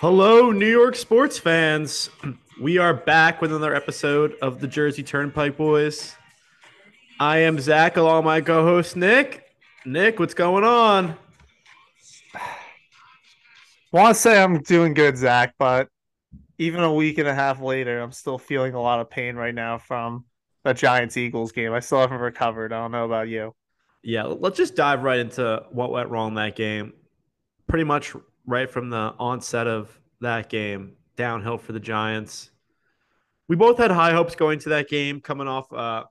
Hello, New York sports fans. We are back with another episode of the Jersey Turnpike Boys. I am Zach, along with my co-host, Nick. Nick, what's going on? I want to say I'm doing good, Zach, but even a week and a half later, I'm still feeling a lot of pain right now from the Giants-Eagles game. I still haven't recovered. I don't know about you. Yeah, let's just dive right into what went wrong in that game. Pretty much right from the onset of that game, downhill for the Giants. We both had high hopes going to that game, coming off a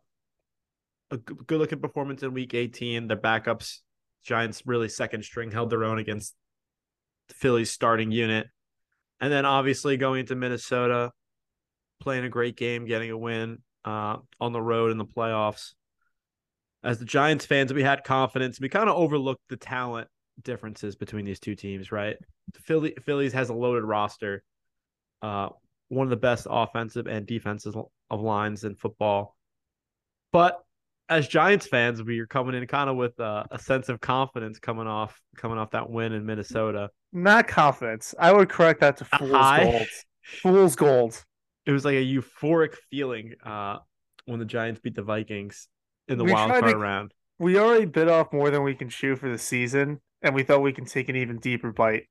good-looking performance in Week 18. Their backups, Giants really second string, held their own against the Phillies' starting unit. And then obviously going into Minnesota, playing a great game, getting a win on the road in the playoffs. As the Giants fans, we had confidence. We kind of overlooked the talent differences between these two teams, right? The Phillies has a loaded roster, one of the best offensive and defensive of lines in football. But as Giants fans, we are coming in kind of with a sense of confidence coming off that win in Minnesota. Not confidence. I would correct that to fool's gold. Fool's gold. It was like a euphoric feeling when the Giants beat the Vikings in the wild card round. We already bit off more than we can chew for the season, and we thought we can take an even deeper bite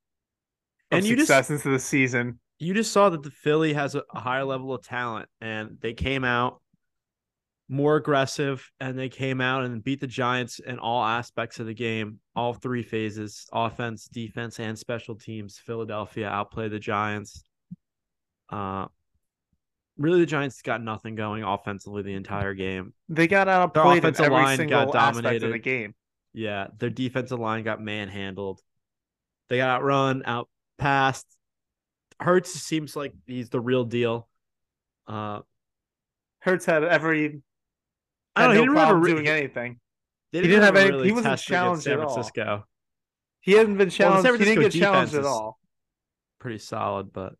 of success into the season. You just saw that the Philly has a higher level of talent, and they came out more aggressive, and they came out and beat the Giants in all aspects of the game, all three phases, offense, defense, and special teams. Philadelphia outplayed the Giants. Really, the Giants got nothing going offensively the entire game. They got outplayed in every single aspect of the game. Yeah, their defensive line got manhandled. They got outrun, outpassed. Hurts seems like he's the real deal. Hurts had every... I don't know, he didn't have doing anything. He wasn't challenged at all. Francisco. He hadn't been challenged. Well, he didn't get challenged at all. Pretty solid, but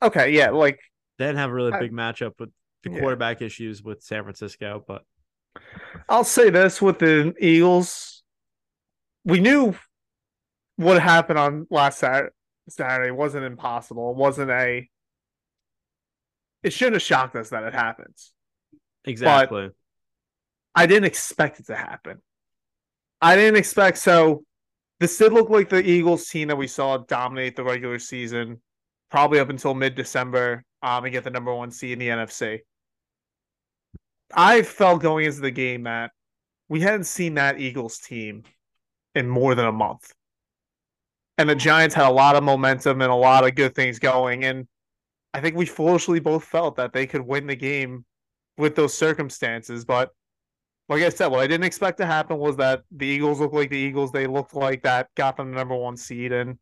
okay, yeah, like they didn't have a really big matchup with the quarterback issues with San Francisco, but I'll say this with the Eagles. We knew what happened on last Saturday. It wasn't impossible. It wasn't it shouldn't have shocked us that it happened. Exactly. But I didn't expect it to happen. So this did look like the Eagles team that we saw dominate the regular season, probably up until mid-December, and get the number one seed in the NFC. I felt going into the game that we hadn't seen that Eagles team in more than a month. And the Giants had a lot of momentum and a lot of good things going. And I think we foolishly both felt that they could win the game with those circumstances. But like I said, what I didn't expect to happen was that the Eagles looked like the Eagles they looked like that got them the number one seed. And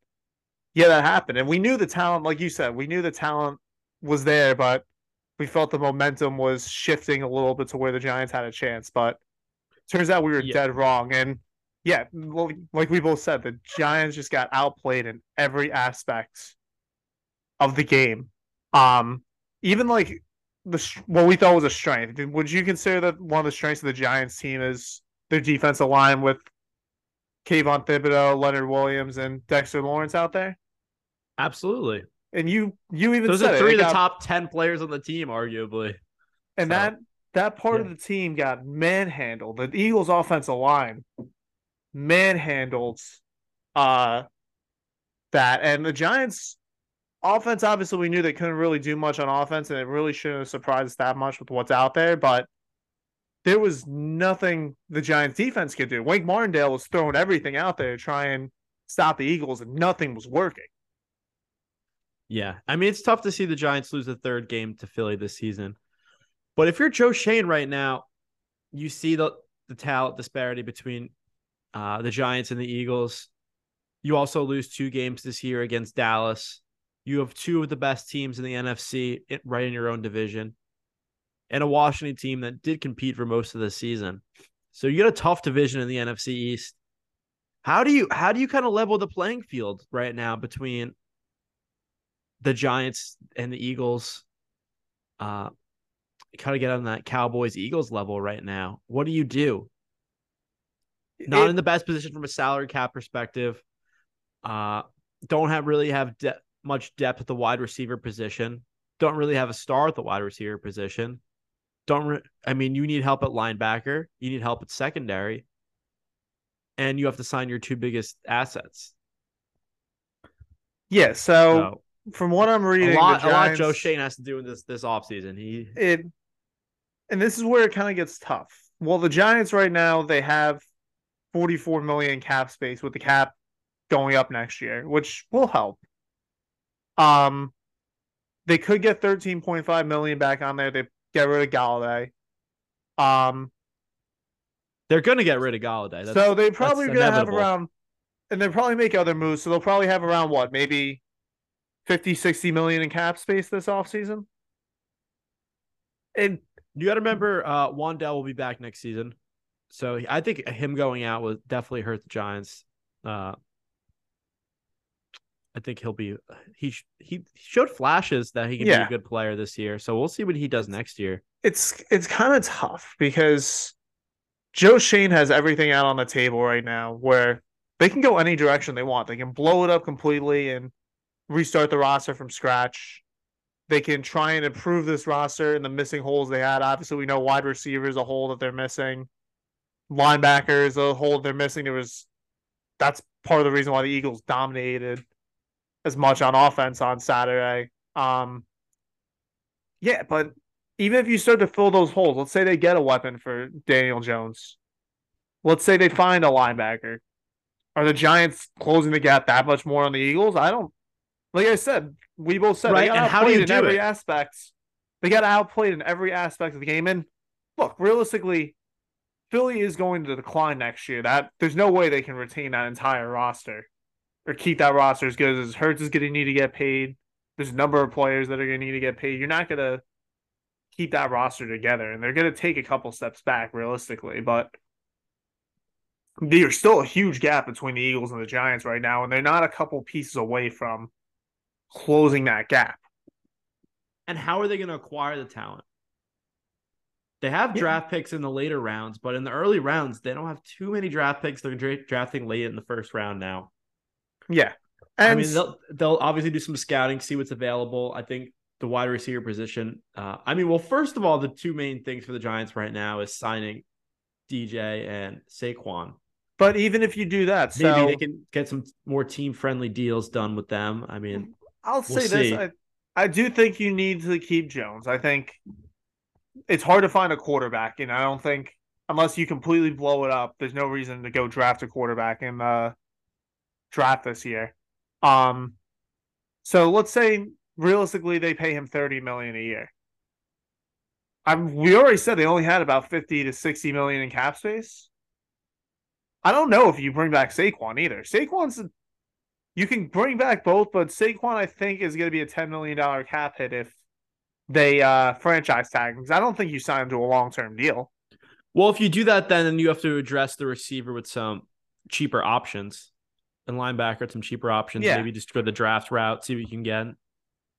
yeah, that happened. And we knew the talent, like you said, we knew the talent was there, but we felt the momentum was shifting a little bit to where the Giants had a chance, but turns out we were dead wrong. And yeah, like we both said, the Giants just got outplayed in every aspect of the game. Even like what we thought was a strength. Would you consider that one of the strengths of the Giants team is their defensive line with Kayvon Thibodeau, Leonard Williams, and Dexter Lawrence out there? Absolutely. And you even said those are three of the top 10 players on the team, arguably. And that part of the team got manhandled. The Eagles' offensive line manhandled that. And the Giants' offense, obviously, we knew they couldn't really do much on offense, and it really shouldn't have surprised us that much with what's out there. But there was nothing the Giants' defense could do. Wink Martindale was throwing everything out there to try and stop the Eagles, and nothing was working. Yeah, I mean, it's tough to see the Giants lose the third game to Philly this season. But if you're Joe Schoen right now, you see the talent disparity between the Giants and the Eagles. You also lose two games this year against Dallas. You have two of the best teams in the NFC right in your own division, and a Washington team that did compete for most of the season. So you got a tough division in the NFC East. How do you kind of level the playing field right now between the Giants and the Eagles? Kind of get on that Cowboys-Eagles level right now. What do you do? Not in the best position from a salary cap perspective. don't have really have much depth at the wide receiver position. Don't really have a star at the wide receiver position. You need help at linebacker. You need help at secondary. And you have to sign your two biggest assets. Yeah, so from what I'm reading, a lot Joe Schoen has to do in this offseason. And this is where it kind of gets tough. Well, the Giants right now, they have $44 million cap space with the cap going up next year, which will help. They could get $13.5 million back on there. They get rid of Golladay. They're going to get rid of Golladay. So they're probably going to have around, and they'll probably make other moves. So they'll probably have around what, maybe $50-60 million in cap space this offseason. And you got to remember, Wandell will be back next season. So I think him going out will definitely hurt the Giants. I think he showed flashes that he can be a good player this year. So we'll see what he does next year. It's kind of tough because Joe Schoen has everything out on the table right now where they can go any direction they want. They can blow it up completely and restart the roster from scratch. They can try and improve this roster and the missing holes they had. Obviously, we know wide receiver is a hole that they're missing. Linebacker is a hole they're missing. That's part of the reason why the Eagles dominated as much on offense on Saturday. But even if you start to fill those holes, let's say they get a weapon for Daniel Jones. Let's say they find a linebacker. Are the Giants closing the gap that much more on the Eagles? Like I said, we both said they got outplayed in every aspect. They got outplayed in every aspect of the game. And look, realistically, Philly is going to decline next year. There's no way they can retain that entire roster or keep that roster as good as Hurts is going to need to get paid. There's a number of players that are going to need to get paid. You're not going to keep that roster together, and they're going to take a couple steps back realistically. But there's still a huge gap between the Eagles and the Giants right now, and they're not a couple pieces away from closing that gap. And how are they going to acquire the talent? They have draft picks in the later rounds, but in the early rounds, they don't have too many draft picks. They're drafting late in the first round now. Yeah. And they'll obviously do some scouting, see what's available. I think the wide receiver position. First of all, the two main things for the Giants right now is signing DJ and Saquon. But even if you do that, maybe they can get some more team-friendly deals done with them. We'll see. I do think you need to keep Jones. I think it's hard to find a quarterback, and I don't think unless you completely blow it up, there's no reason to go draft a quarterback in the draft this year. So let's say realistically they pay him $30 million a year. We already said they only had about $50 to $60 million in cap space. I don't know if you bring back Saquon either. You can bring back both, but Saquon, I think, is going to be a $10 million cap hit if they franchise tag him, because I don't think you sign him to a long-term deal. Well, if you do that, then you have to address the receiver with some cheaper options and linebacker, some cheaper options. Yeah. Maybe just go the draft route, see what you can get.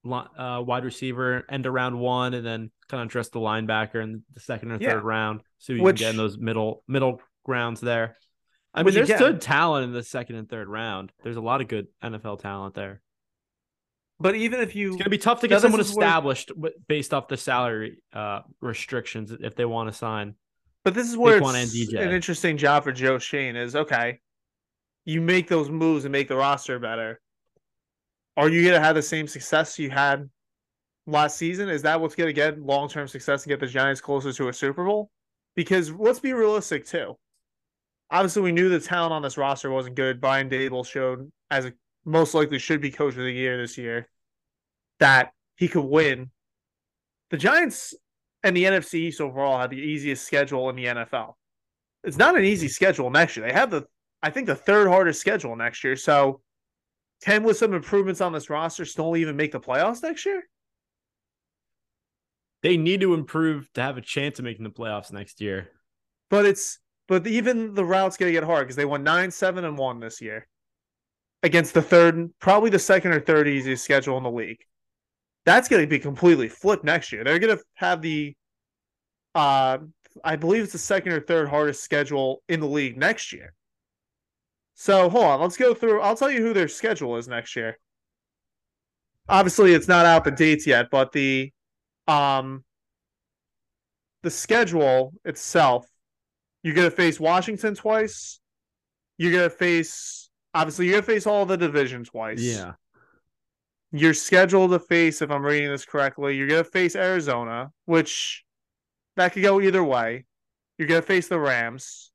Wide receiver, end of round one, and then kind of address the linebacker in the second or third round, so you can get in those middle grounds there. There's good talent in the second and third round. There's a lot of good NFL talent there. But even if it's going to be tough to get someone established based off the salary restrictions if they want to sign. But this is where it's an interesting job for Joe Schoen is, okay, you make those moves and make the roster better. Are you going to have the same success you had last season? Is that what's going to get long-term success and get the Giants closer to a Super Bowl? Because let's be realistic, too. Obviously, we knew the talent on this roster wasn't good. Brian Daboll showed, as most likely should be coach of the year this year, that he could win. The Giants and the NFC East overall had the easiest schedule in the NFL. It's not an easy schedule next year. They have the third hardest schedule next year. So can, with some improvements on this roster, still even make the playoffs next year? They need to improve to have a chance of making the playoffs next year. But even the route's going to get hard because they won 9-7-1 this year against the third, probably the second or third easiest schedule in the league. That's going to be completely flipped next year. They're going to have the, I believe it's the second or third hardest schedule in the league next year. So hold on, let's go through. I'll tell you who their schedule is next year. Obviously, it's not out the dates yet, but the schedule itself, you're going to face Washington twice. You're going to face, obviously, you're going to face all the division twice. Yeah. You're scheduled to face, if I'm reading this correctly, you're going to face Arizona, which that could go either way. You're going to face the Rams.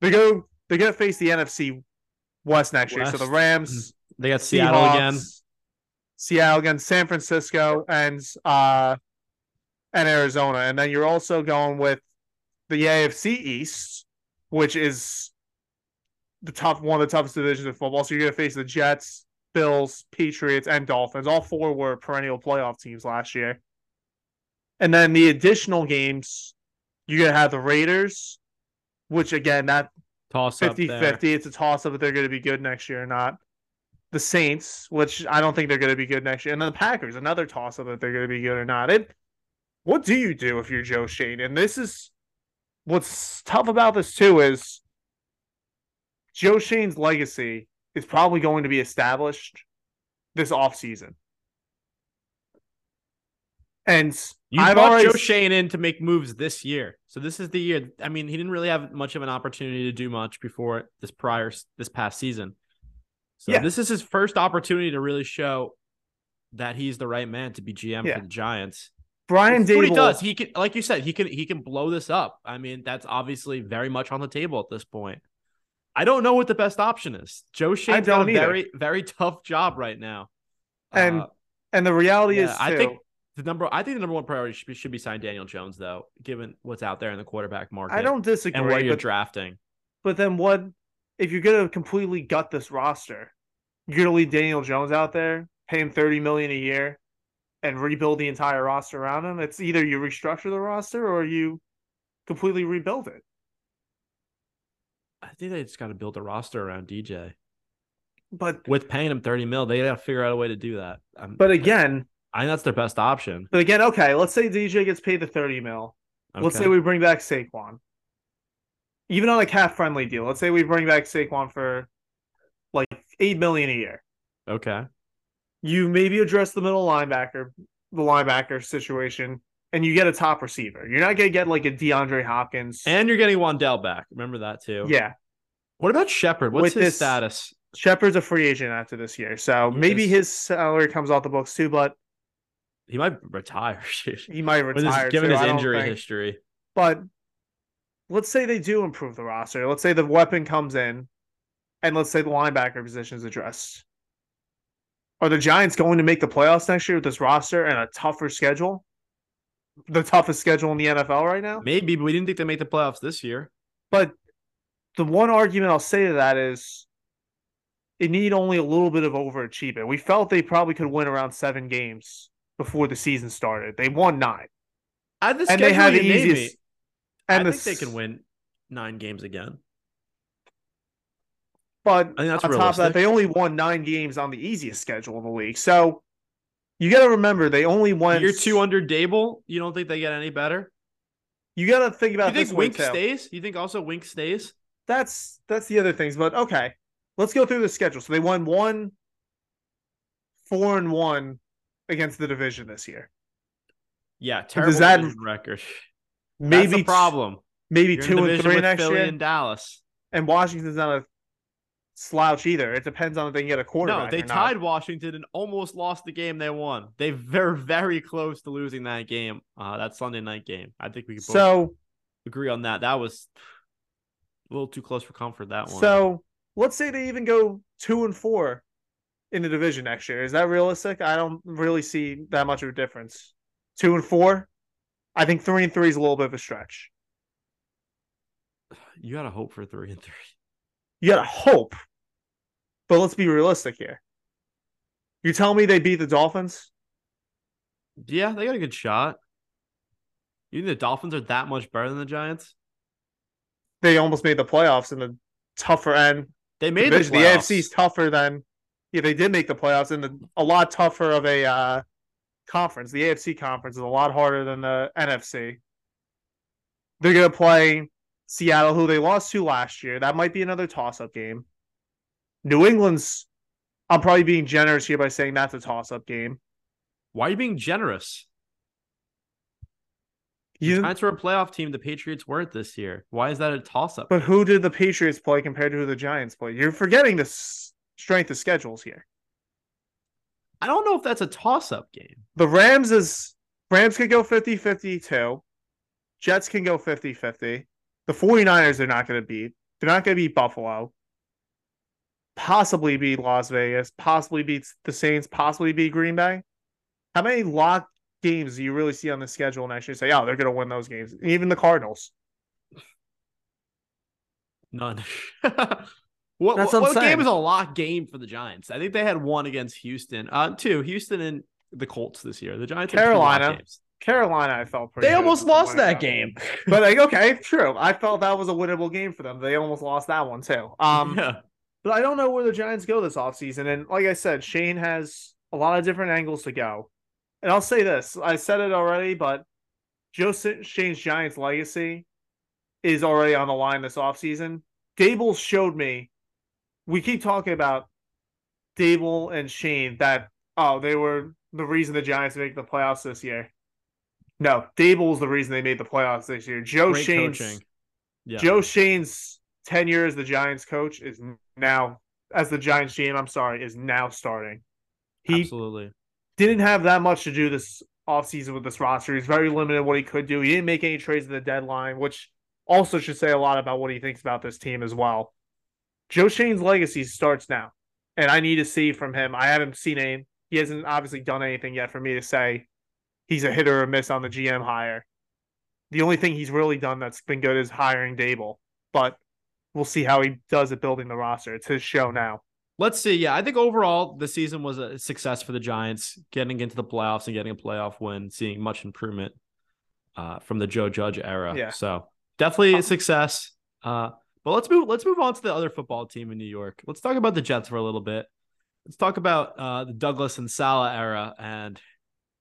They're going to face the NFC West next year. So the Rams. They got Seattle Seahawks, again. Seattle again, San Francisco, and Arizona. And then you're also going with the AFC East, which is one of the toughest divisions of football. So you're going to face the Jets, Bills, Patriots, and Dolphins. All four were perennial playoff teams last year. And then the additional games, you're going to have the Raiders, which, again, that toss 50-50. It's a toss-up if they're going to be good next year or not. The Saints, which I don't think they're going to be good next year. And then the Packers, another toss-up if they're going to be good or not. What do you do if you're Joe Schoen? And this is what's tough about this, too, is Joe Schoen's legacy is probably going to be established this offseason. And I brought Joe Schoen in to make moves this year. So this is the year. I mean, he didn't really have much of an opportunity to do much before this past season. So This is his first opportunity to really show that he's the right man to be GM for the Giants. Brian Daboll, what he does, he can, like you said, he can blow this up. I mean, that's obviously very much on the table at this point. I don't know what the best option is. Joe Schoen's got a very, very tough job right now. And the reality is, too, I think the number one priority should be sign Daniel Jones, though, given what's out there in the quarterback market. I don't disagree. And where you're drafting. But then what if you're going to completely gut this roster? You're going to leave Daniel Jones out there, pay him $30 million a year, and rebuild the entire roster around him? It's either you restructure the roster or you completely rebuild it. I think they just got to build a roster around DJ. But with paying him $30 million, they got to figure out a way to do that. I think that's their best option. But again, okay, let's say DJ gets paid the $30 million. Okay. Let's say we bring back Saquon. Even on a cap-friendly deal, let's say we bring back Saquon for like $8 million a year. Okay. You maybe address the linebacker situation, and you get a top receiver. You're not going to get like a DeAndre Hopkins. And you're getting Wandell back. Remember that too. Yeah. What about Shepard? What's his status? Shepard's a free agent after this year. So maybe his salary comes off the books too, but he might retire. He might retire. Given his injury history. But let's say they do improve the roster. Let's say the weapon comes in, and let's say the linebacker position is addressed. Are the Giants going to make the playoffs next year with this roster and a tougher schedule? The toughest schedule in the NFL right now? Maybe, but we didn't think they made the playoffs this year. But the one argument I'll say to that is it need only a little bit of overachievement. We felt they probably could win around 7 games before the season started. They won 9. And they had the easiest. And I think they can win 9 games again. But on top of that, they only won 9 games on the easiest schedule in the league. So you got to remember, they only went. You're 2 under Daboll. You don't think they get any better? You got to think about this. You think Wink stays? You think also Wink stays? That's the other things. But okay, let's go through the schedule. So they won 4-1 against the division this year. Yeah, terrible division record. Maybe that's the problem. Maybe 2-3 next year. Philly and Dallas, and Washington's not a slouch either. It depends on if they can get a quarterback. No, they tied Washington and almost lost the game they won. They were very close to losing that game. That Sunday night game. I think we could both agree on that. That was a little too close for comfort. That one. So let's say they even go 2-4 in the division next year. Is that realistic? I don't really see that much of a difference. 2-4. I think 3-3 is a little bit of a stretch. You gotta hope for 3-3. You got to hope, but let's be realistic here. You tell me they beat the Dolphins? Yeah, they got a good shot. You think the Dolphins are that much better than the Giants? They almost made the playoffs in the tougher end. They made the playoffs. The AFC's tougher than – yeah, they did make the playoffs in a lot tougher of a conference. The AFC conference is a lot harder than the NFC. They're going to play – Seattle, who they lost to last year. That might be another toss-up game. New England's, I'm probably being generous here by saying that's a toss-up game. Why are you being generous? The Giants were a playoff team. The Patriots weren't this year. Why is that a toss-up? But who did the Patriots play compared to who the Giants play? You're forgetting the strength of schedules here. I don't know if that's a toss-up game. The Rams could go 50-50 too. Jets can go 50-50. The 49ers are not going to beat. They're not going to beat Buffalo. Possibly beat Las Vegas. Possibly beat the Saints. Possibly beat Green Bay. How many locked games do you really see on the schedule next year? Say, oh, they're going to win those games. Even the Cardinals. None. What game is a locked game for the Giants? I think they had one against Houston. Two, Houston and the Colts this year. The Giants, Carolina. Carolina, I felt pretty. They almost lost that game. But like, okay, true. I felt that was a winnable game for them. They almost lost that one too. Yeah. But I don't know where the Giants go this offseason. And like I said, Shane has a lot of different angles to go. And I'll say this. I said it already, but Joe Shane's Giants legacy is already on the line this offseason. Daboll showed me. We keep talking about Daboll and Shane that, oh, they were the reason the Giants make the playoffs this year. No, Daboll's the reason they made the playoffs this year. Joe Shane's tenure as the Giants coach is now, as the Giants GM, I'm sorry, is now starting. He absolutely didn't have that much to do this offseason with this roster. He's very limited in what he could do. He didn't make any trades at the deadline, which also should say a lot about what he thinks about this team as well. Joe Shane's legacy starts now, and I need to see from him. I haven't seen any. He hasn't obviously done anything yet for me to say he's a hit or a miss on the GM hire. The only thing he's really done that's been good is hiring Daboll, but we'll see how he does at building the roster. It's his show now. Let's see. Yeah, I think overall the season was a success for the Giants, getting into the playoffs and getting a playoff win, seeing much improvement from the Joe Judge era. Yeah. So definitely a success. But let's move on to the other football team in New York. Let's talk about the Jets for a little bit. Let's talk about the Douglas and Sala era and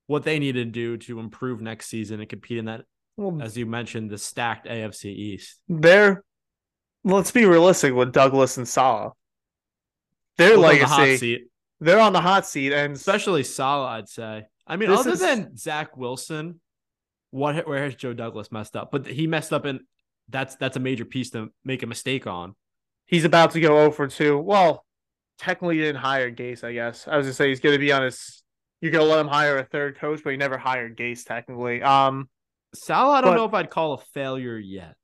what they need to do to improve next season and compete in that, as you mentioned, the stacked AFC East. Let's be realistic with Douglas and Sala. Their legacy, they're on the hot seat, and especially Sala, I'd say. I mean, other than Zach Wilson, where has Joe Douglas messed up? But he messed up in that's a major piece to make a mistake on. He's about to go 0-2. Well, technically, he didn't hire Gase, I guess. I was gonna say he's gonna be on his. You're going to let him hire a third coach, but he never hired Gase, technically. Sala, I don't know if I'd call a failure yet.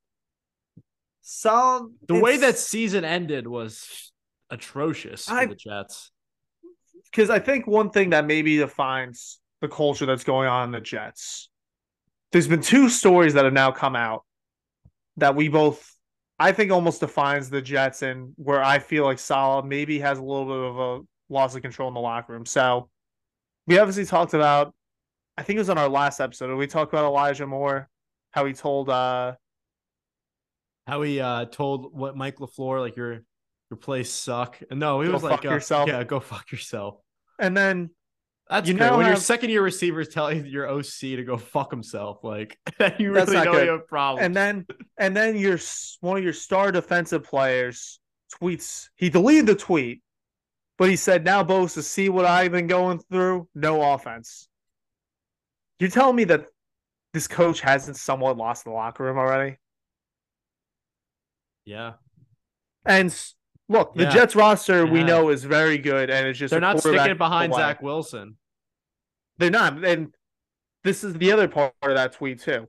Sala, the way that season ended was atrocious for the Jets. Because I think one thing that maybe defines the culture that's going on in the Jets, there's been two stories that have now come out that we both, I think, almost defines the Jets and where I feel like Sala maybe has a little bit of a loss of control in the locker room. So we obviously talked about, I think it was on our last episode, we talked about Elijah Moore, how he told what Mike LaFleur, like, your plays suck. No, he was like, yeah, go fuck yourself. And then that's when your second year receivers tell you your OC to go fuck himself, like you really know you have problems. And then your one of your star defensive players tweets, he deleted the tweet. But he said, now, Bosa, see what I've been going through? No offense. You're telling me that this coach hasn't somewhat lost the locker room already? Yeah. And look, the Jets roster we know is very good, and it's just they're not sticking it behind Zach Wilson. They're not. And this is the other part of that tweet, too.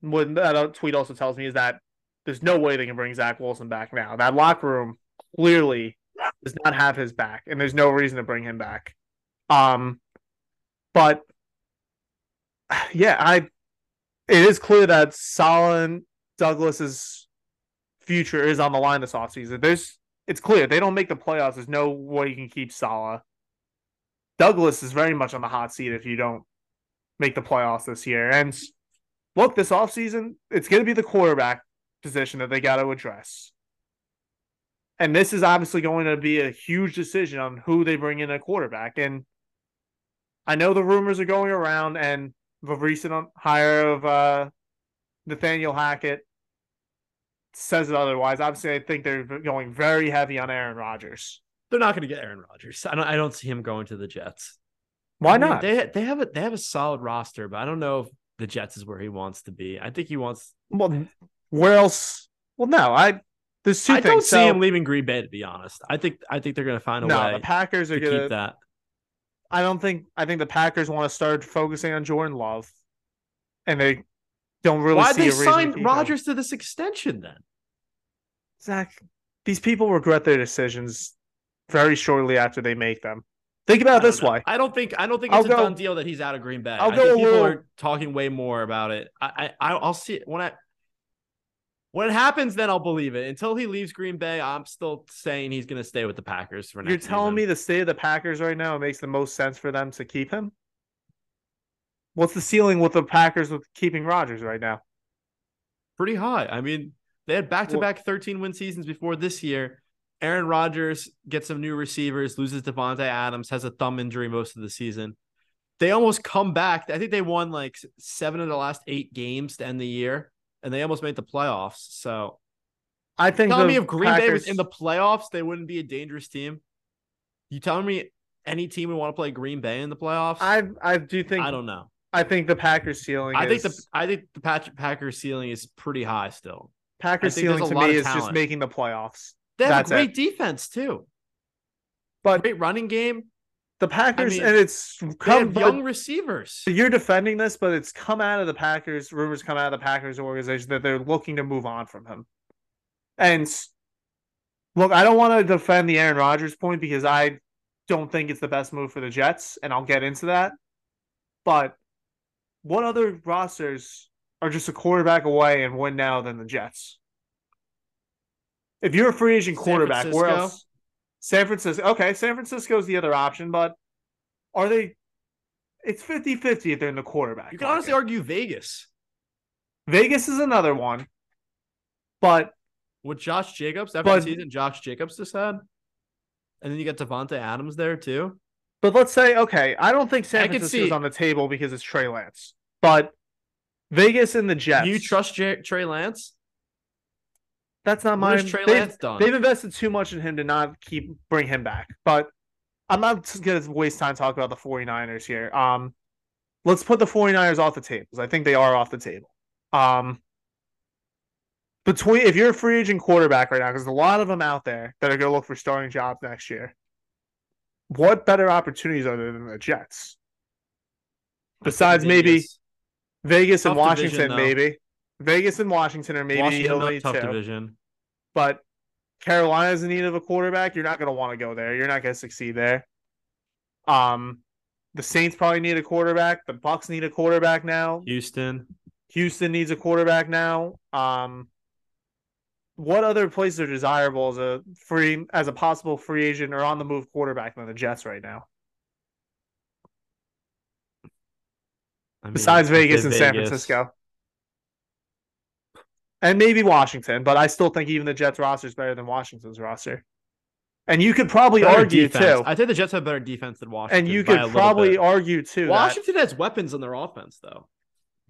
What that tweet also tells me is that there's no way they can bring Zach Wilson back now. That locker room clearly does not have his back, and there's no reason to bring him back. But yeah, it is clear that Sala and Douglas's future is on the line this offseason. It's clear if they don't make the playoffs, there's no way you can keep Sala. Douglas is very much on the hot seat if you don't make the playoffs this year. And look, this offseason, it's going to be the quarterback position that they got to address. And this is obviously going to be a huge decision on who they bring in a quarterback. And I know the rumors are going around, and the recent hire of Nathaniel Hackett says it otherwise. Obviously, I think they're going very heavy on Aaron Rodgers. They're not going to get Aaron Rodgers. I don't see him going to the Jets. Why not? They have a solid roster, but I don't know if the Jets is where he wants to be. I think he wants. Well, where else? Well, no, there's two things. I don't see him leaving Green Bay, to be honest. I think they're going to find a way. The Packers are going to keep that. I think the Packers want to start focusing on Jordan Love, and they don't really. Why see they sign Rodgers to this extension then? Zach, these people regret their decisions very shortly after they make them. Think about it this way. I don't think it's a done deal that he's out of Green Bay. I think people are talking way more about it. I'll see it when it happens. Then I'll believe it. Until he leaves Green Bay, I'm still saying he's going to stay with the Packers for next. You're telling me the state of the Packers right now, it makes the most sense for them to keep him? What's the ceiling with the Packers with keeping Rodgers right now? Pretty high. I mean, they had back-to-back 13-win seasons before this year. Aaron Rodgers gets some new receivers, loses Devontae Adams, has a thumb injury most of the season. They almost come back. I think they won like 7 of the last 8 games to end the year, and they almost made the playoffs. So I think telling me if Green Bay was in the playoffs, they wouldn't be a dangerous team. You telling me any team would want to play Green Bay in the playoffs? I do think I don't know. I think the Packers ceiling. I think the Packers ceiling is pretty high still. Packers ceiling to me is just making the playoffs. They have a great defense too, but great running game. The Packers and it's come young receivers. You're defending this, but it's come out of the Packers. Rumors come out of the Packers organization that they're looking to move on from him. And look, I don't want to defend the Aaron Rodgers point because I don't think it's the best move for the Jets, and I'll get into that. But what other rosters are just a quarterback away and win now than the Jets? If you're a free agent quarterback, where else? San Francisco. Okay, San Francisco is the other option, but are they? It's 50-50 if they're in the quarterback. You can honestly argue Vegas. Vegas is another one. But with Josh Jacobs, after the season, Josh Jacobs just had. And then you got Devontae Adams there too. But let's say, okay, I don't think San Francisco is on the table because it's Trey Lance. But Vegas and the Jets. Do you trust Trey Lance? That's not mine. They've invested too much in him to not bring him back. But I'm not going to waste time talking about the 49ers here. Let's put the 49ers off the table, because I think they are off the table. If you're a free agent quarterback right now, because there's a lot of them out there that are going to look for starting jobs next year, what better opportunities are there than the Jets? Besides maybe Vegas and Washington, maybe. Vegas and Washington are maybe only tough division, but Carolina's in need of a quarterback. You're not going to want to go there. You're not going to succeed there. The Saints probably need a quarterback. The Bucs need a quarterback now. Houston needs a quarterback now. What other places are desirable as a possible free agent or on the move quarterback than the Jets right now? Besides Vegas and San Francisco. And maybe Washington, but I still think even the Jets roster is better than Washington's roster. And you could probably argue, too. I think the Jets have better defense than Washington. And you could probably argue, too. Washington has weapons in their offense, though.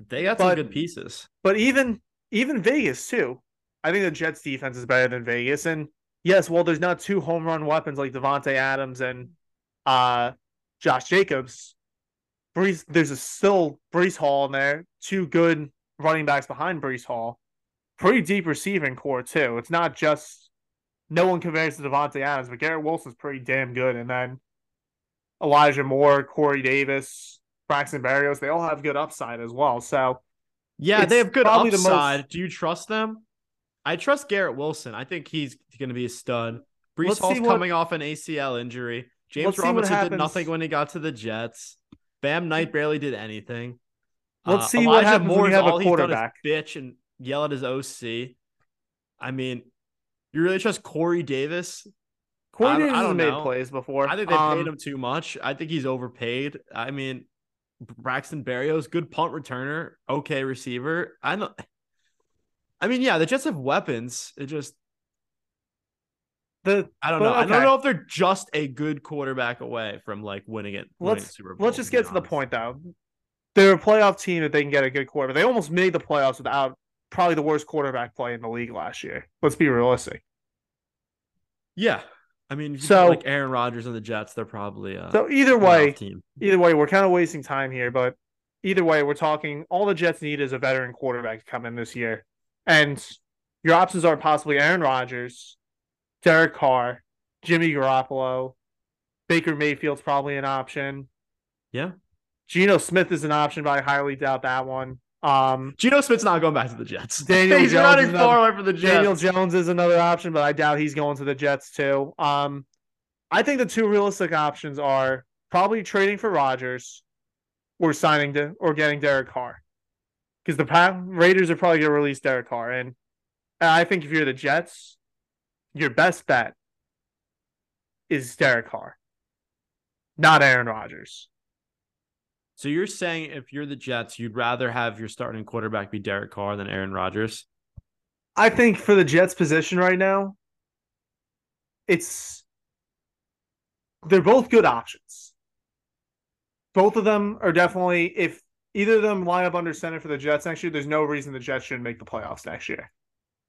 They got some good pieces. But even Vegas, too. I think the Jets' defense is better than Vegas. And yes, well, there's not two home run weapons like Devontae Adams and Josh Jacobs. There's still Breece Hall in there. Two good running backs behind Breece Hall. Pretty deep receiving core, too. It's not just no one compares to Devontae Adams, but Garrett Wilson's pretty damn good. And then Elijah Moore, Corey Davis, Braxton Berrios, they all have good upside as well. So, yeah, they have good upside. Do you trust them? I trust Garrett Wilson. I think he's going to be a stud. Breece Hall's coming off an ACL injury. James Robinson did nothing when he got to the Jets. Bam Knight barely did anything. Let's see what happens when you have a quarterback. Bitch and yell at his OC. I mean, you really trust Corey Davis? Corey Davis has made plays before. I think they paid him too much. I think he's overpaid. I mean, Braxton Berrios, good punt returner, okay receiver. Yeah, the Jets have weapons. It just I don't know if they're just a good quarterback away from like winning it. Let's just get to the point though. They're a playoff team if they can get a good quarterback. They almost made the playoffs without probably the worst quarterback play in the league last year. Let's be realistic. Yeah. I mean, if you so, like Aaron Rodgers and the Jets, they're probably so either way, we're kind of wasting time here. But either way, we're talking all the Jets need is a veteran quarterback to come in this year, and your options are possibly Aaron Rodgers, Derek Carr, Jimmy Garoppolo, Baker Mayfield's probably an option. Yeah, Geno Smith is an option, but I highly doubt that one. Geno Smith's not going back to the Jets. He's running far away from the Jets. Daniel Jones is another option, but I doubt he's going to the Jets too. I think the two realistic options are probably trading for Rodgers or signing to or getting Derek Carr, because the Raiders are probably going to release Derek Carr, and I think if you're the Jets, your best bet is Derek Carr, not Aaron Rodgers. So you're saying if you're the Jets, you'd rather have your starting quarterback be Derek Carr than Aaron Rodgers? I think for the Jets' position right now, they're both good options. Both of them are definitely, if either of them line up under center for the Jets next year, there's no reason the Jets shouldn't make the playoffs next year.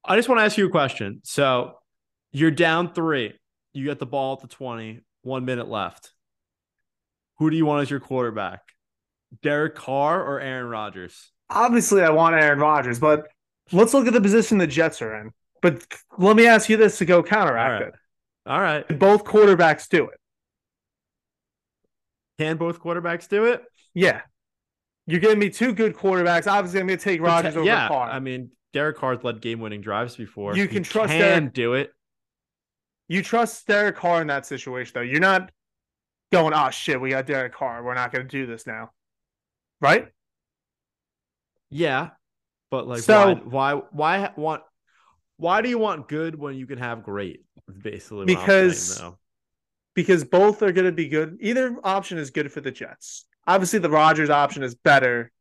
I just want to ask you a question. So you're down 3. You get the ball at the 20, 1 minute left. Who do you want as your quarterback? Derek Carr or Aaron Rodgers? Obviously, I want Aaron Rodgers, but let's look at the position the Jets are in. But let me ask you this to go counteract it. All right. Both quarterbacks do it. Can both quarterbacks do it? Yeah. You're giving me two good quarterbacks. Obviously, I'm going to take Rodgers over Carr. I mean, Derek Carr's led game-winning drives before. You can trust Derek. Do it. You trust Derek Carr in that situation, though. You're not going, oh, shit, we got Derek Carr. We're not going to do this now. Right? Yeah, but like, so, why do you want good when you can have great? Basically, because both are going to be good. Either option is good for the Jets. Obviously, the Rodgers option is better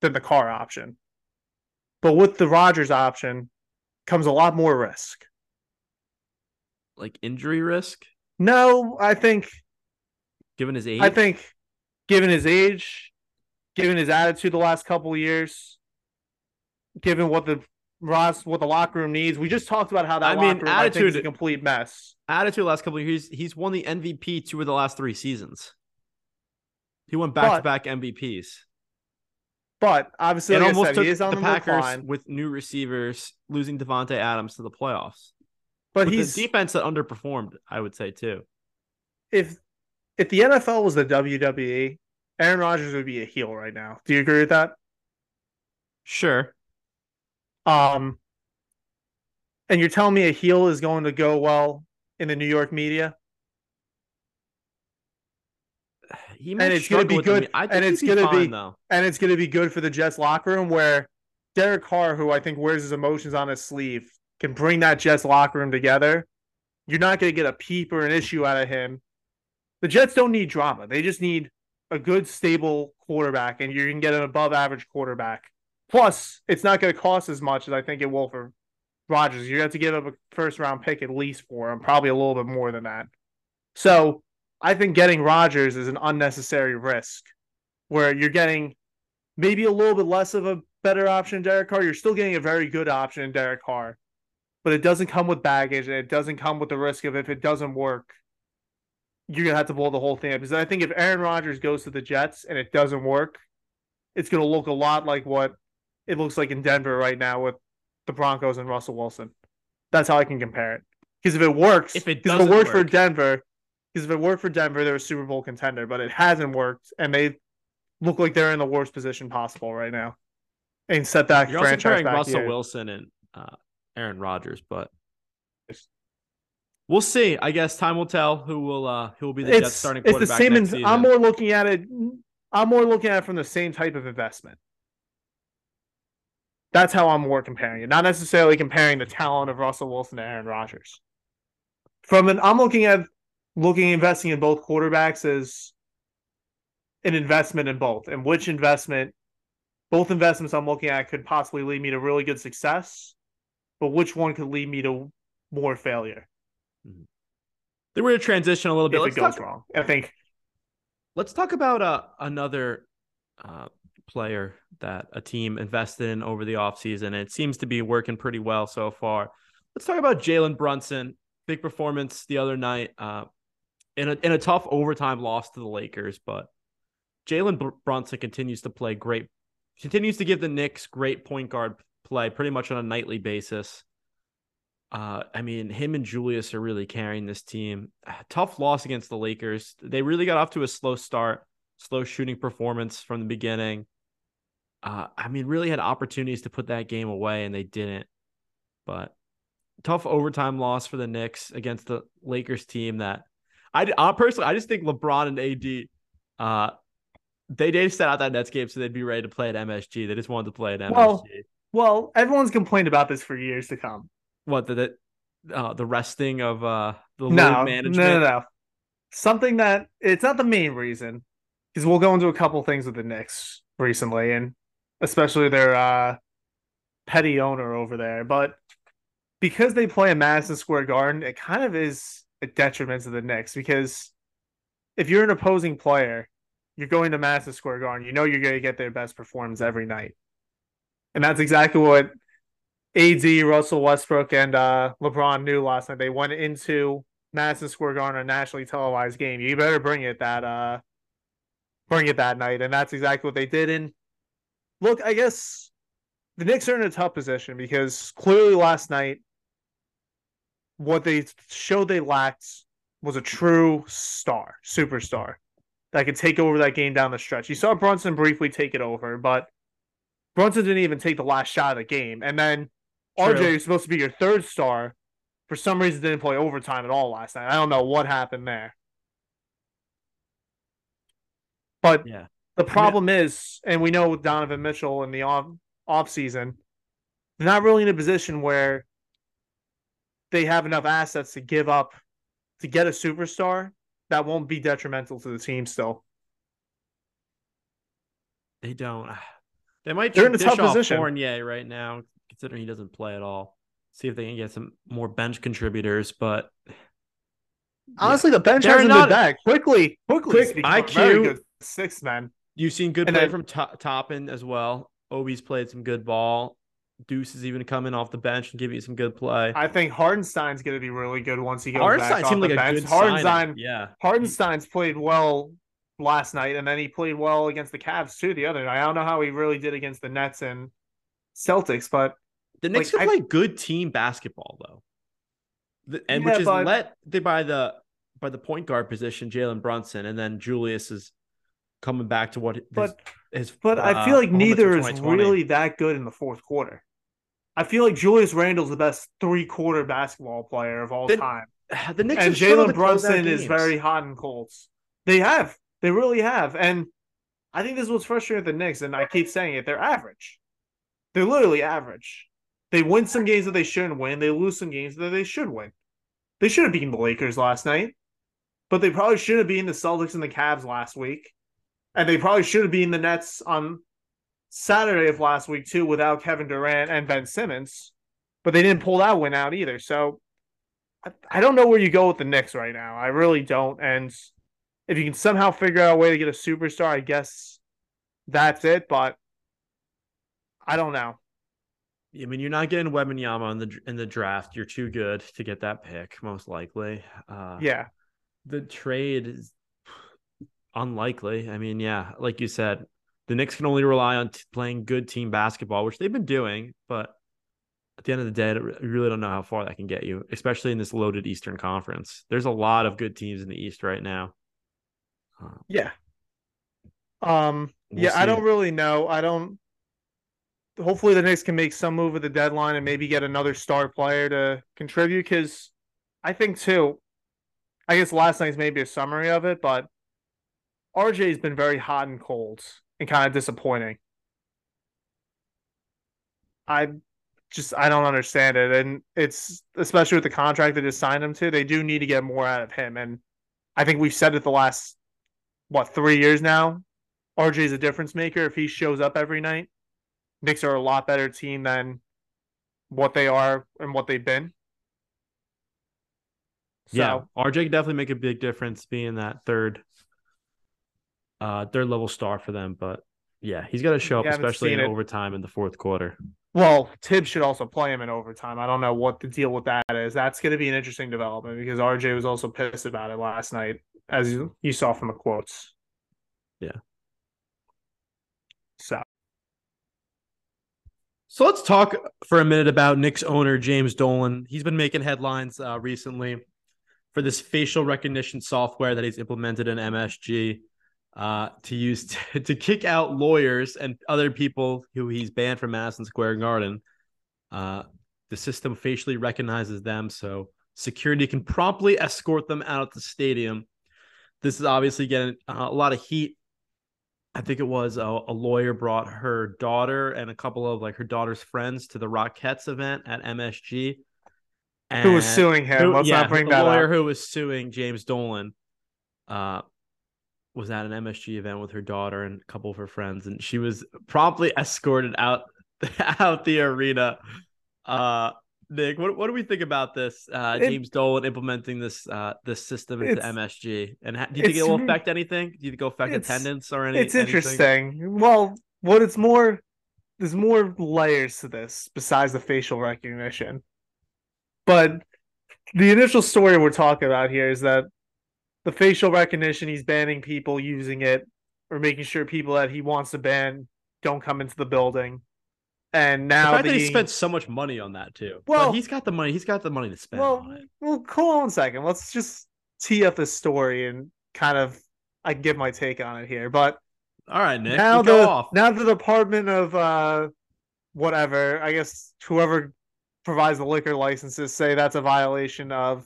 than the Carr option, but with the Rodgers option comes a lot more risk, like injury risk. No, I think given his age. Given his attitude the last couple of years, given what the locker room needs, we just talked about how that locker room attitude is a complete mess. Attitude last couple of years, he's won the MVP 2 of the last 3 seasons. He won back-to-back MVPs. But obviously, like I said, he is on the Packers decline with new receivers, losing Devontae Adams to the playoffs. But he's defense that underperformed, I would say too. If the NFL was the WWE, Aaron Rodgers would be a heel right now. Do you agree with that? Sure. And you're telling me a heel is going to go well in the New York media? He might, and it's going to be good. And it's going to be good for the Jets locker room, where Derek Carr, who I think wears his emotions on his sleeve, can bring that Jets locker room together. You're not going to get a peep or an issue out of him. The Jets don't need drama. They just need a good, stable quarterback, and you can get an above-average quarterback. Plus, it's not going to cost as much as I think it will for Rodgers. You have to give up a first-round pick at least for him, probably a little bit more than that. So I think getting Rodgers is an unnecessary risk, where you're getting maybe a little bit less of a better option, Derek Carr. You're still getting a very good option, Derek Carr, but it doesn't come with baggage, and it doesn't come with the risk of if it doesn't work, you're going to have to blow the whole thing up. Because I think if Aaron Rodgers goes to the Jets and it doesn't work, it's going to look a lot like what it looks like in Denver right now with the Broncos and Russell Wilson. That's how I can compare it. Because if it worked for Denver, they're a Super Bowl contender, but it hasn't worked, and they look like they're in the worst position possible right now. And set that franchise back. You're also comparing Russell Wilson and Aaron Rodgers, but we'll see. I guess time will tell who will be the Jets starting quarterback. It's the same. I'm more looking at it from the same type of investment. That's how I'm more comparing it. Not necessarily comparing the talent of Russell Wilson to Aaron Rodgers. I'm looking at investing in both quarterbacks as an investment in both, and which investment, both investments I'm looking at could possibly lead me to really good success, but which one could lead me to more failure. Then we're going to transition a little bit. Let's talk about another player that a team invested in over the offseason. It seems to be working pretty well so far. Let's talk about Jalen Brunson big performance the other night in a tough overtime loss to the Lakers. But Jalen Brunson continues to play great, continues to give the Knicks great point guard play pretty much on a nightly basis. I mean, him and Julius are really carrying this team. Tough loss against the Lakers. They really got off to a slow start, slow shooting performance from the beginning. I mean, really had opportunities to put that game away, and they didn't. But tough overtime loss for the Knicks against the Lakers team that I personally, I just think LeBron and AD, they set out that Nets game so they'd be ready to play at MSG. They just wanted to play at MSG. Well, everyone's complained about this for years to come. What, the resting of the load management? No. Something that it's not the main reason, because we'll go into a couple things with the Knicks recently, and especially their petty owner over there. But because they play in Madison Square Garden, it kind of is a detriment to the Knicks, because if you're an opposing player, you're going to Madison Square Garden, you know you're going to get their best performance every night. And that's exactly what AD, Russell Westbrook, and LeBron knew last night. They went into Madison Square Garden, a nationally televised game. You better bring it that night. And that's exactly what they did. And look, I guess the Knicks are in a tough position, because clearly last night what they showed they lacked was a true superstar that could take over that game down the stretch. You saw Brunson briefly take it over, but Brunson didn't even take the last shot of the game. And then RJ, who's supposed to be your third star, for some reason didn't play overtime at all last night. I don't know what happened there. But the problem is, and we know with Donovan Mitchell in the offseason, they're not really in a position where they have enough assets to give up to get a superstar that won't be detrimental to the team still. They don't. They might dish off Fournier right now, considering he doesn't play at all. See if they can get some more bench contributors, but honestly, the bench hasn't been back. Quickly. Very good six men. You've seen good play from Toppin as well. Obi's played some good ball. Deuce is even coming off the bench and giving you some good play. I think Hartenstein's going to be really good once he goes back off the bench. Hartenstein's played well last night, and then he played well against the Cavs too the other night. I don't know how he really did against the Nets and Celtics, but the Knicks can play good team basketball though, by the point guard position, Jalen Brunson, and then Julius is coming back to what his I feel like neither is really that good in the fourth quarter. I feel like Julius Randle's the best three-quarter basketball player of all time. The Knicks and Jalen Brunson is very hot and cold. They really have. And I think this is what's frustrating with the Knicks, and I keep saying it, they're average. They're literally average. They win some games that they shouldn't win. They lose some games that they should win. They should have beaten the Lakers last night, but they probably should have beaten the Celtics and the Cavs last week. And they probably should have beaten the Nets on Saturday of last week too, without Kevin Durant and Ben Simmons. But they didn't pull that win out either. So I don't know where you go with the Knicks right now. I really don't. And if you can somehow figure out a way to get a superstar, I guess that's it. But I don't know. I mean, you're not getting Wembanyama in the draft. You're too good to get that pick, most likely. The trade is unlikely. I mean, like you said, the Knicks can only rely on playing good team basketball, which they've been doing. But at the end of the day, you really don't know how far that can get you, especially in this loaded Eastern Conference. There's a lot of good teams in the East right now. We'll see. I don't really know. Hopefully the Knicks can make some move at the deadline and maybe get another star player to contribute, because I think too, I guess last night's maybe a summary of it, but RJ's been very hot and cold and kind of disappointing. I don't understand it. And it's especially with the contract they just signed him to, they do need to get more out of him. And I think we've said it the last 3 years now. RJ's a difference maker. If he shows up every night, Knicks are a lot better team than what they are and what they've been. So, RJ can definitely make a big difference being that third level star for them. But he's got to show up, especially in overtime in the fourth quarter. Well, Tibbs should also play him in overtime. I don't know what the deal with that is. That's going to be an interesting development because RJ was also pissed about it last night, as you saw from the quotes. Yeah. So let's talk for a minute about Knicks owner James Dolan. He's been making headlines recently for this facial recognition software that he's implemented in MSG to use to kick out lawyers and other people who he's banned from Madison Square Garden. The system facially recognizes them, so security can promptly escort them out of the stadium. This is obviously getting a lot of heat. I think it was a lawyer brought her daughter and a couple of her daughter's friends to the Rockettes event at MSG. And who was suing him? Let's not bring that up. The lawyer who was suing James Dolan was at an MSG event with her daughter and a couple of her friends, and she was promptly escorted out the arena. Nick, what do we think about this? James Dolan implementing this system into MSG, and do you think it will affect anything? Do you think it will affect attendance or anything? It's interesting. Well, there's more layers to this besides the facial recognition. But the initial story we're talking about here is that the facial recognition, he's banning people using it or making sure people that he wants to ban don't come into the building. And now the fact that he spent so much money on that too. Well, but he's got the money. He's got the money to spend on it. Well, hold on a second. Let's just tee up this story and I can give my take on it here. But all right, Nick. Now the Department of whatever, I guess whoever provides the liquor licenses say that's a violation of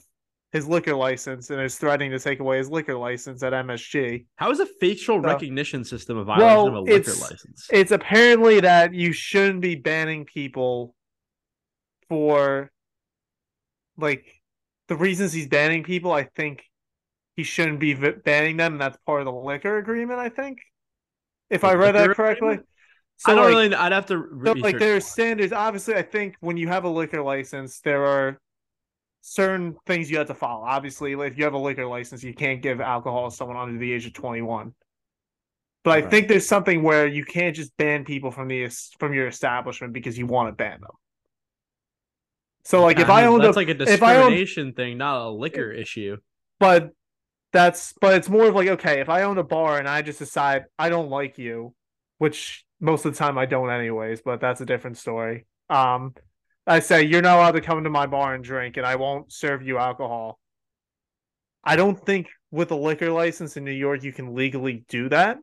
his liquor license and is threatening to take away his liquor license at MSG. How is a facial recognition system a violation of a liquor license? It's apparently that you shouldn't be banning people for the reasons he's banning people. I think he shouldn't be banning them, and that's part of the liquor agreement, I think. If I read that correctly. So I don't really know. I'd have to research. There are standards. Obviously, I think when you have a liquor license, there are certain things you have to follow. Obviously, if you have a liquor license, you can't give alcohol to someone under the age of 21. But I think there's something where you can't just ban people from your establishment because you want to ban them. So, if I owned a discrimination thing, not a liquor issue. But it's more of if I own a bar and I just decide I don't like you, which most of the time I don't anyways, but that's a different story. I say, you're not allowed to come to my bar and drink, and I won't serve you alcohol. I don't think with a liquor license in New York you can legally do that.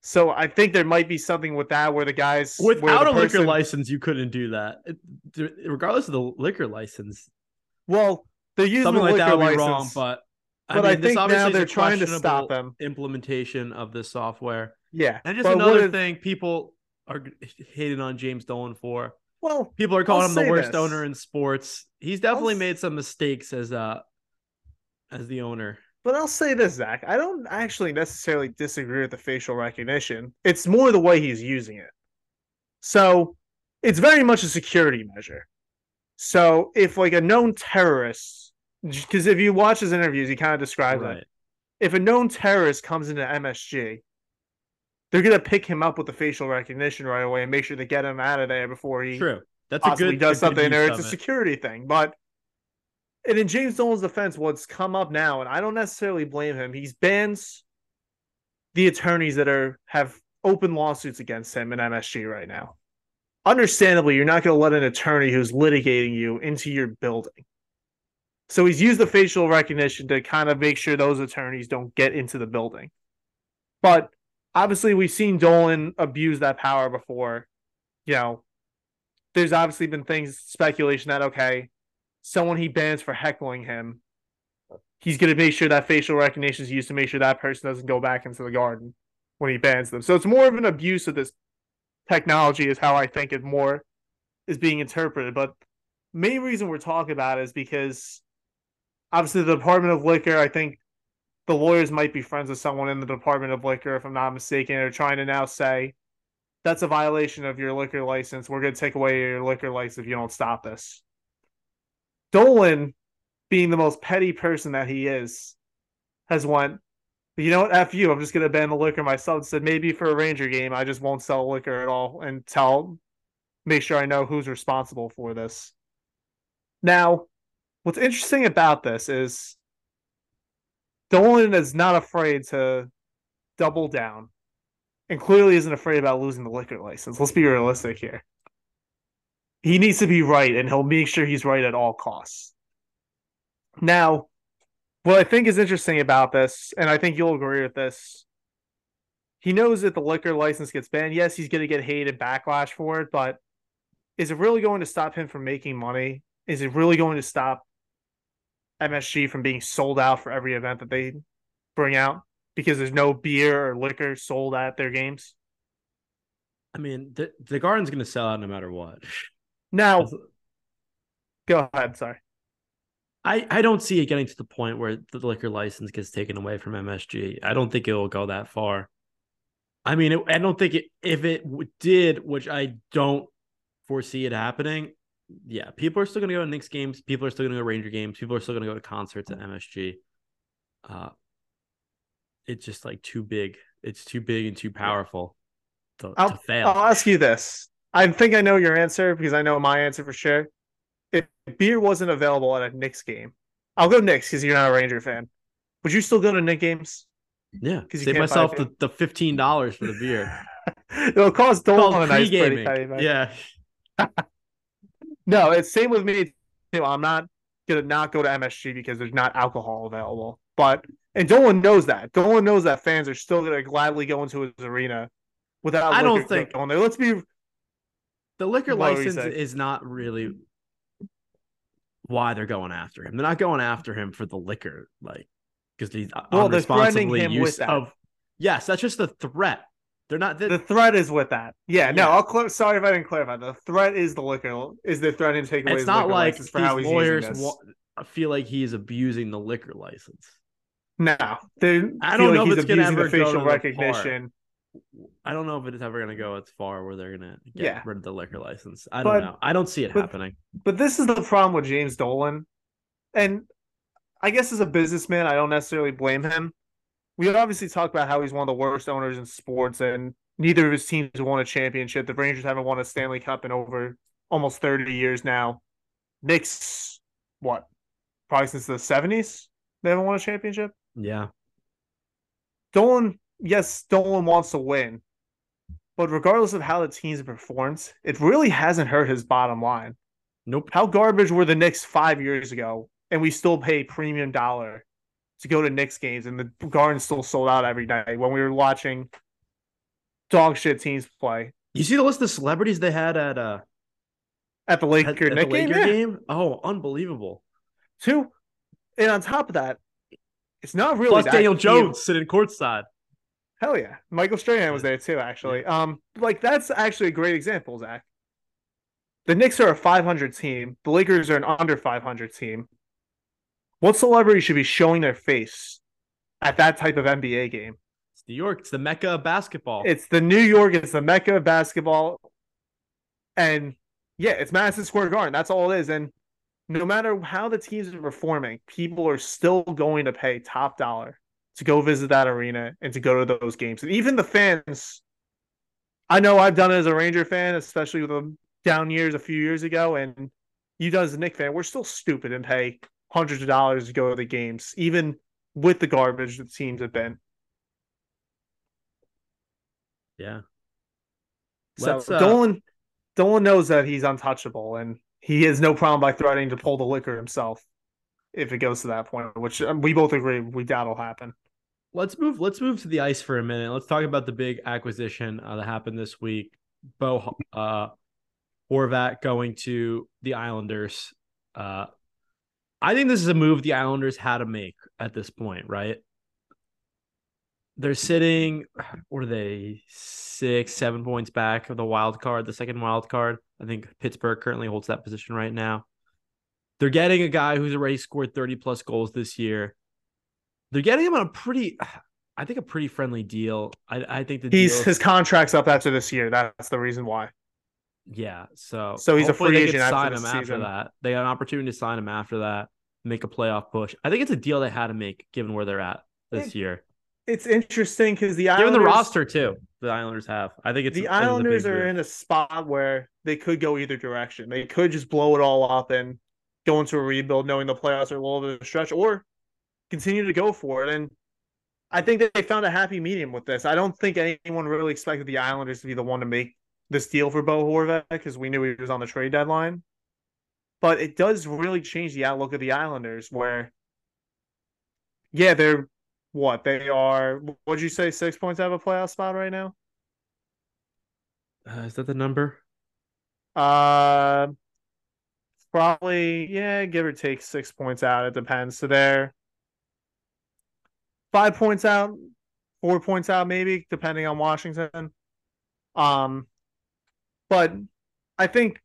So I think there might be something with that where the guys... Without a liquor license, you couldn't do that. Regardless of the liquor license. Well, they're using something like that would be wrong, I think now they're trying to stop them. Implementation of this software. Yeah. And just another thing people are hating on James Dolan for. Well, people are calling him the worst owner in sports. He's definitely made some mistakes as the owner. But I'll say this, Zach. I don't actually necessarily disagree with the facial recognition. It's more the way he's using it. So it's very much a security measure. So if a known terrorist, because if you watch his interviews, he kind of describes it. If a known terrorist comes into MSG, they're going to pick him up with the facial recognition right away and make sure they get him out of there before he does something. Or it's a security thing. And in James Dolan's defense, what's come up now, and I don't necessarily blame him, he's bans the attorneys that have open lawsuits against him in MSG right now. Understandably, you're not going to let an attorney who's litigating you into your building. So he's used the facial recognition to kind of make sure those attorneys don't get into the building. But obviously, we've seen Dolan abuse that power before. There's obviously been speculation that, someone he bans for heckling him, he's going to make sure that facial recognition is used to make sure that person doesn't go back into the garden when he bans them. So it's more of an abuse of this technology is how I think it more is being interpreted. But the main reason we're talking about it is because obviously the Department of Liquor, I think, the lawyers might be friends with someone in the Department of Liquor, if I'm not mistaken, are trying to now say that's a violation of your liquor license. We're going to take away your liquor license if you don't stop this. Dolan, being the most petty person that he is, has went, you know what, F you, I'm just going to ban the liquor myself. Said maybe for a Ranger game, I just won't sell liquor at all and tell make sure I know who's responsible for this. Now, what's interesting about this is Dolan is not afraid to double down and clearly isn't afraid about losing the liquor license. Let's be realistic here. He needs to be right, and he'll make sure he's right at all costs. Now, what I think is interesting about this, and I think you'll agree with this, he knows that the liquor license gets banned. Yes, he's going to get hate and backlash for it, but is it really going to stop him from making money? Is it really going to stop MSG from being sold out for every event that they bring out because there's no beer or liquor sold at their games? I mean, the Garden's going to sell out no matter what. Now, go ahead. Sorry. I don't see it getting to the point where the liquor license gets taken away from MSG. I don't think it will go that far. I mean, I don't think it, if it did, which I don't foresee it happening. Yeah, people are still going to go to Knicks games. People are still going to go to Ranger games. People are still going to go to concerts at MSG. It's just like too big. It's too big and too powerful to fail. I'll ask you this. I think I know your answer because I know my answer for sure. If beer wasn't available at a Knicks game, I'll go Knicks because you're not a Ranger fan. Would you still go to Knicks games? Yeah, save myself the $15 for the beer. It'll cost Dolan a nice pretty penny, man. Yeah. No, it's same with me. I'm not going to not go to MSG because there's not alcohol available. But and Dolan knows that. Dolan knows that fans are still going to gladly go into his arena without. I don't think on there. Let's be. The liquor license is not really why they're going after him. They're not going after him for the liquor, like because he's unresponsibly threatening him with that. Yes, that's just the threat. They're not. The threat is with that. Yeah, no. Sorry if I didn't clarify. The threat is the liquor. Is the threat in taking away? It's not like these lawyers feel like he's abusing the liquor license. No, I don't know if it's going to ever go to the recognition. I don't know if it's ever going to go as far where they're going to get rid of the liquor license. I don't know. I don't see it happening. But this is the problem with James Dolan. And I guess as a businessman, I don't necessarily blame him. We obviously talk about how he's one of the worst owners in sports, and neither of his teams won a championship. The Rangers haven't won a Stanley Cup in over almost 30 years now. Knicks, what? Probably since the 70s, they haven't won a championship? Yeah. Dolan... Yes, Dolan wants to win, but regardless of how the team's performs, it really hasn't hurt his bottom line. Nope. How garbage were the Knicks 5 years ago, and we still pay premium dollar to go to Knicks games, and the Garden still sold out every night when we were watching dog shit teams play. You see the list of celebrities they had at the Laker Knicks game? Game? Oh, unbelievable. Two, and on top of that, it's not really plus Daniel Jones sitting courtside. Hell yeah. Michael Strahan was there too, actually. Yeah. That's actually a great example, Zach. The Knicks are a 500 team. The Lakers are an under 500 team. What celebrity should be showing their face at that type of NBA game? It's New York. It's the Mecca of basketball. It's the New York. It's the Mecca of basketball. And yeah, it's Madison Square Garden. That's all it is. And no matter how the teams are performing, people are still going to pay top dollar to go visit that arena and to go to those games. And even the fans, I know I've done it as a Ranger fan, especially with the down years a few years ago, and you done as a Knicks fan, we're still stupid and pay hundreds of dollars to go to the games, even with the garbage that teams have been. Yeah. So Dolan knows that he's untouchable, and he has no problem by threatening to pull the liquor himself if it goes to that point, which we both agree we doubt will happen. Let's move to the ice for a minute. Let's talk about the big acquisition that happened this week. Bo Horvat going to the Islanders. I think this is a move the Islanders had to make at this point, right? They're sitting, what are they, 6-7 points back of the wild card, the second wild card. I think Pittsburgh currently holds that position right now. They're getting a guy who's already scored 30-plus goals this year. They're getting him on a pretty friendly deal. I think his contract's up after this year. That's the reason why. Yeah, so he's a free agent after that. They got an opportunity to sign him after that, make a playoff push. I think it's a deal they had to make given where they're at this year. It's interesting because the Islanders, given the roster too. the Islanders have. I think it's the Islanders are in a spot where they could go either direction. They could just blow it all up and go into a rebuild, knowing the playoffs are a little bit of a stretch, or continue to go for it. And I think that they found a happy medium with this. I don't think anyone really expected the Islanders to be the one to make this deal for Bo Horvat, because we knew he was on the trade deadline. But it does really change the outlook of the Islanders, where, yeah, they're what? They are, what'd you say, 6 points out of a playoff spot right now? Is that the number? Probably, yeah, give or take 6 points out. It depends. So they're 5 points out, 4 points out maybe, depending on Washington. But I think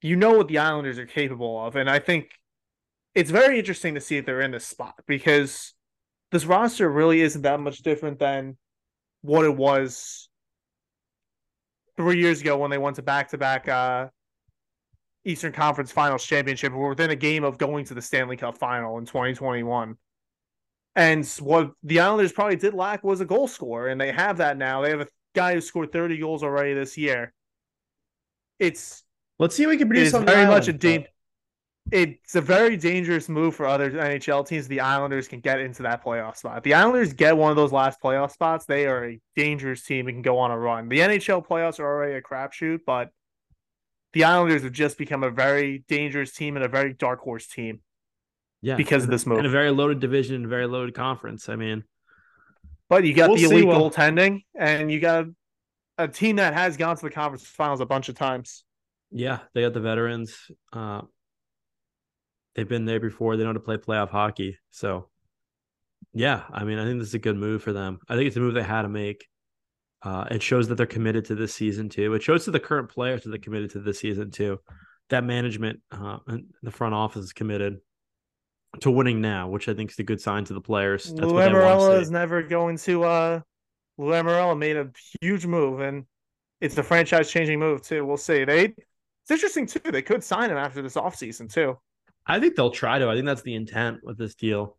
you know what the Islanders are capable of, and I think it's very interesting to see if they're in this spot, because this roster really isn't that much different than what it was 3 years ago when they went to back-to-back Eastern Conference Finals championship. We were within a game of going to the Stanley Cup Final in 2021. And what the Islanders probably did lack was a goal scorer, and they have that now. They have a guy who scored 30 goals already this year. Let's see if we can produce something. It's a very dangerous move for other NHL teams. The Islanders can get into that playoff spot. If the Islanders get one of those last playoff spots, they are a dangerous team and can go on a run. The NHL playoffs are already a crapshoot, but the Islanders have just become a very dangerous team and a very dark horse team. Yeah, because of this move. In a very loaded division, and a very loaded conference. I mean, but you got the elite goaltending, and you got a team that has gone to the conference finals a bunch of times. Yeah, they got the veterans. They've been there before. They know how to play playoff hockey. So, yeah, I mean, I think this is a good move for them. I think it's a move they had to make. It shows that they're committed to this season, too. It shows to the current players that they're committed to this season, too. That management and the front office is committed to winning now, which I think is a good sign to the players. That's Lou Lamoriello is never going to Lou Lamoriello made a huge move, and it's a franchise-changing move, too. We'll see. It's interesting, too. They could sign him after this offseason, too. I think they'll try to. I think that's the intent with this deal.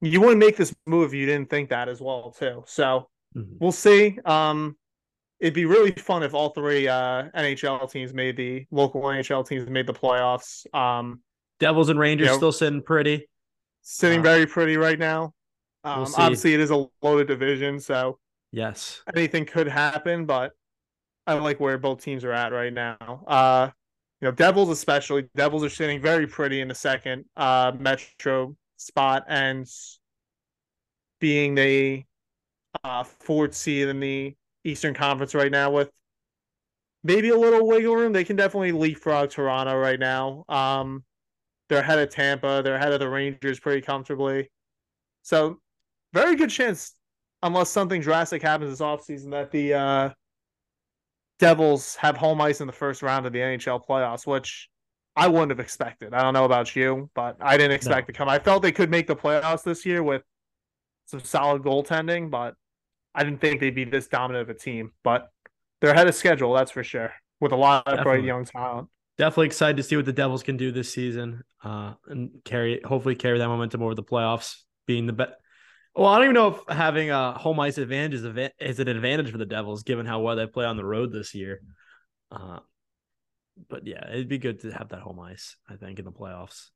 You wouldn't make this move if you didn't think that as well, too. So We'll see. It'd be really fun if all three local NHL teams made the playoffs. Devils and Rangers still sitting very pretty right now. We'll obviously, it is a loaded division, so yes, anything could happen. But I like where both teams are at right now. Devils especially. Devils are sitting very pretty in the second Metro spot and being the fourth seed in the Eastern Conference right now with maybe a little wiggle room. They can definitely leapfrog Toronto right now. They're ahead of Tampa. They're ahead of the Rangers pretty comfortably. So very good chance, unless something drastic happens this offseason, that the Devils have home ice in the first round of the NHL playoffs, which I wouldn't have expected. I don't know about you, but I didn't expect to come. I felt they could make the playoffs this year with some solid goaltending, but I didn't think they'd be this dominant of a team. But they're ahead of schedule, that's for sure, with a lot of bright young talent. Definitely excited to see what the Devils can do this season and hopefully carry that momentum over the playoffs, being the best. Well, I don't even know if having a home ice advantage is an advantage for the Devils, given how well they play on the road this year. But yeah, it'd be good to have that home ice, I think, in the playoffs.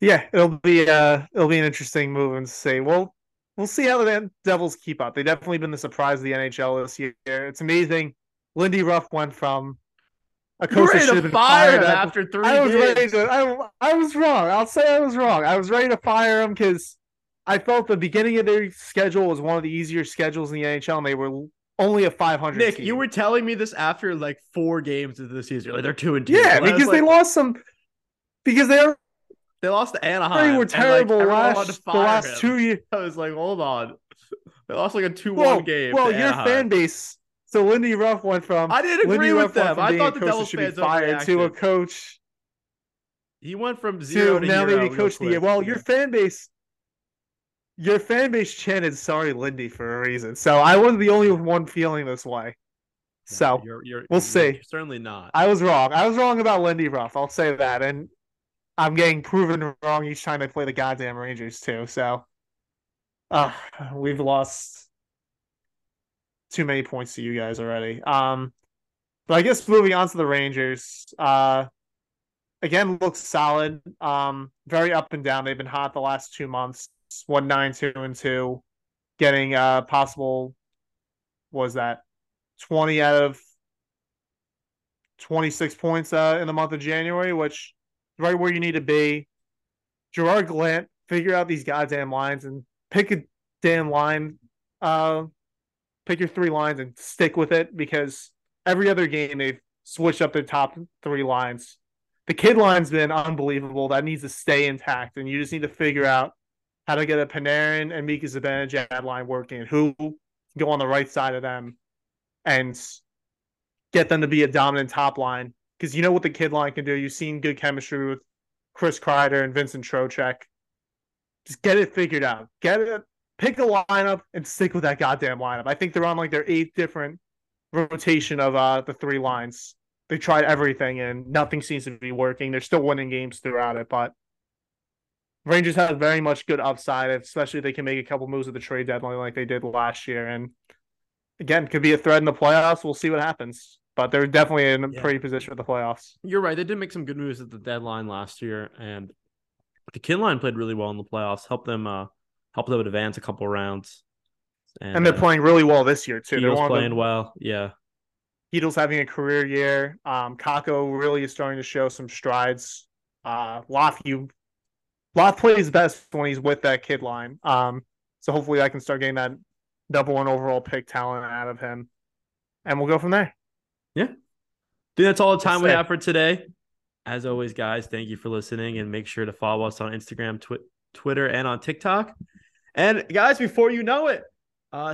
Yeah, it'll be an interesting move and say, well, we'll see how the Devils keep up. They've definitely been the surprise of the NHL this year. It's amazing. Lindy Ruff went from a coach that should have been fired after 3 days. I was wrong. I'll say I was wrong. I was ready to fire him because I felt the beginning of their schedule was one of the easier schedules in the NHL, and they were only a 500 Nick, team. You were telling me this after like 4 games of the season. Like, they're 2-2. Yeah, and because they lost to Anaheim. They were terrible the last 2 years. I was like, hold on. They lost like a 2-1 game. Well, your fan base. So Lindy Ruff went from I didn't agree Lindy with Ruff them. I thought the Devils should fans be fired to a coach. He went from zero to now maybe coach the year. Well, your fan base. Your fan base chanted "Sorry, Lindy" for a reason, so I wasn't the only one feeling this way. Yeah, so we'll see. You're certainly not. I was wrong. I was wrong about Lindy Ruff. I'll say that, and I'm getting proven wrong each time I play the goddamn Rangers too. So we've lost too many points to you guys already. But I guess moving on to the Rangers, again, looks solid. Very up and down. They've been hot the last 2 months. 1-9, 2-2, getting possible, was that 20 out of 26 points in the month of January, which is right where you need to be. Gerard Gallant, figure out these goddamn lines and pick a damn line. Pick your three lines and stick with it, because every other game they've switched up their top three lines. The kid line's been unbelievable. That needs to stay intact, and you just need to figure out how to get a Panarin and Mika Zibanejad line working, and who can go on the right side of them and get them to be a dominant top line. Because you know what the kid line can do. You've seen good chemistry with Chris Kreider and Vincent Trocheck. Just get it figured out. Get it. Pick a lineup and stick with that goddamn lineup. I think they're on like their 8th different rotation of the three lines. They tried everything and nothing seems to be working. They're still winning games throughout it, but Rangers have very much good upside, especially if they can make a couple moves at the trade deadline like they did last year. And again, could be a threat in the playoffs. We'll see what happens. But they're definitely in a pretty position for the playoffs. You're right. They did make some good moves at the deadline last year, and the kid line played really well in the playoffs, helped them advance a couple rounds. And they're playing really well this year, too. They're playing well, yeah. Heedle's having a career year. Kako really is starting to show some strides. Loft plays best when he's with that kid line. So hopefully I can start getting that #1 overall pick talent out of him. And we'll go from there. Yeah. Dude, that's all the time we have for today. As always, guys, thank you for listening, and make sure to follow us on Instagram, Twitter, and on TikTok. And guys, before you know it,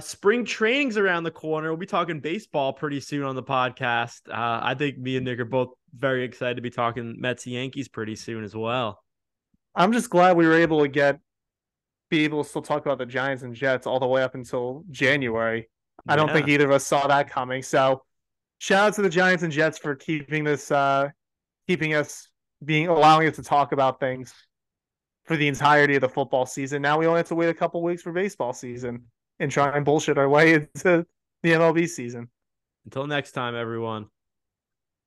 spring training's around the corner. We'll be talking baseball pretty soon on the podcast. I think me and Nick are both very excited to be talking Mets and Yankees pretty soon as well. I'm just glad we were able to be able to still talk about the Giants and Jets all the way up until January. Yeah. I don't think either of us saw that coming. So shout out to the Giants and Jets for allowing us to talk about things for the entirety of the football season. Now we only have to wait a couple weeks for baseball season and try and bullshit our way into the MLB season. Until next time, everyone.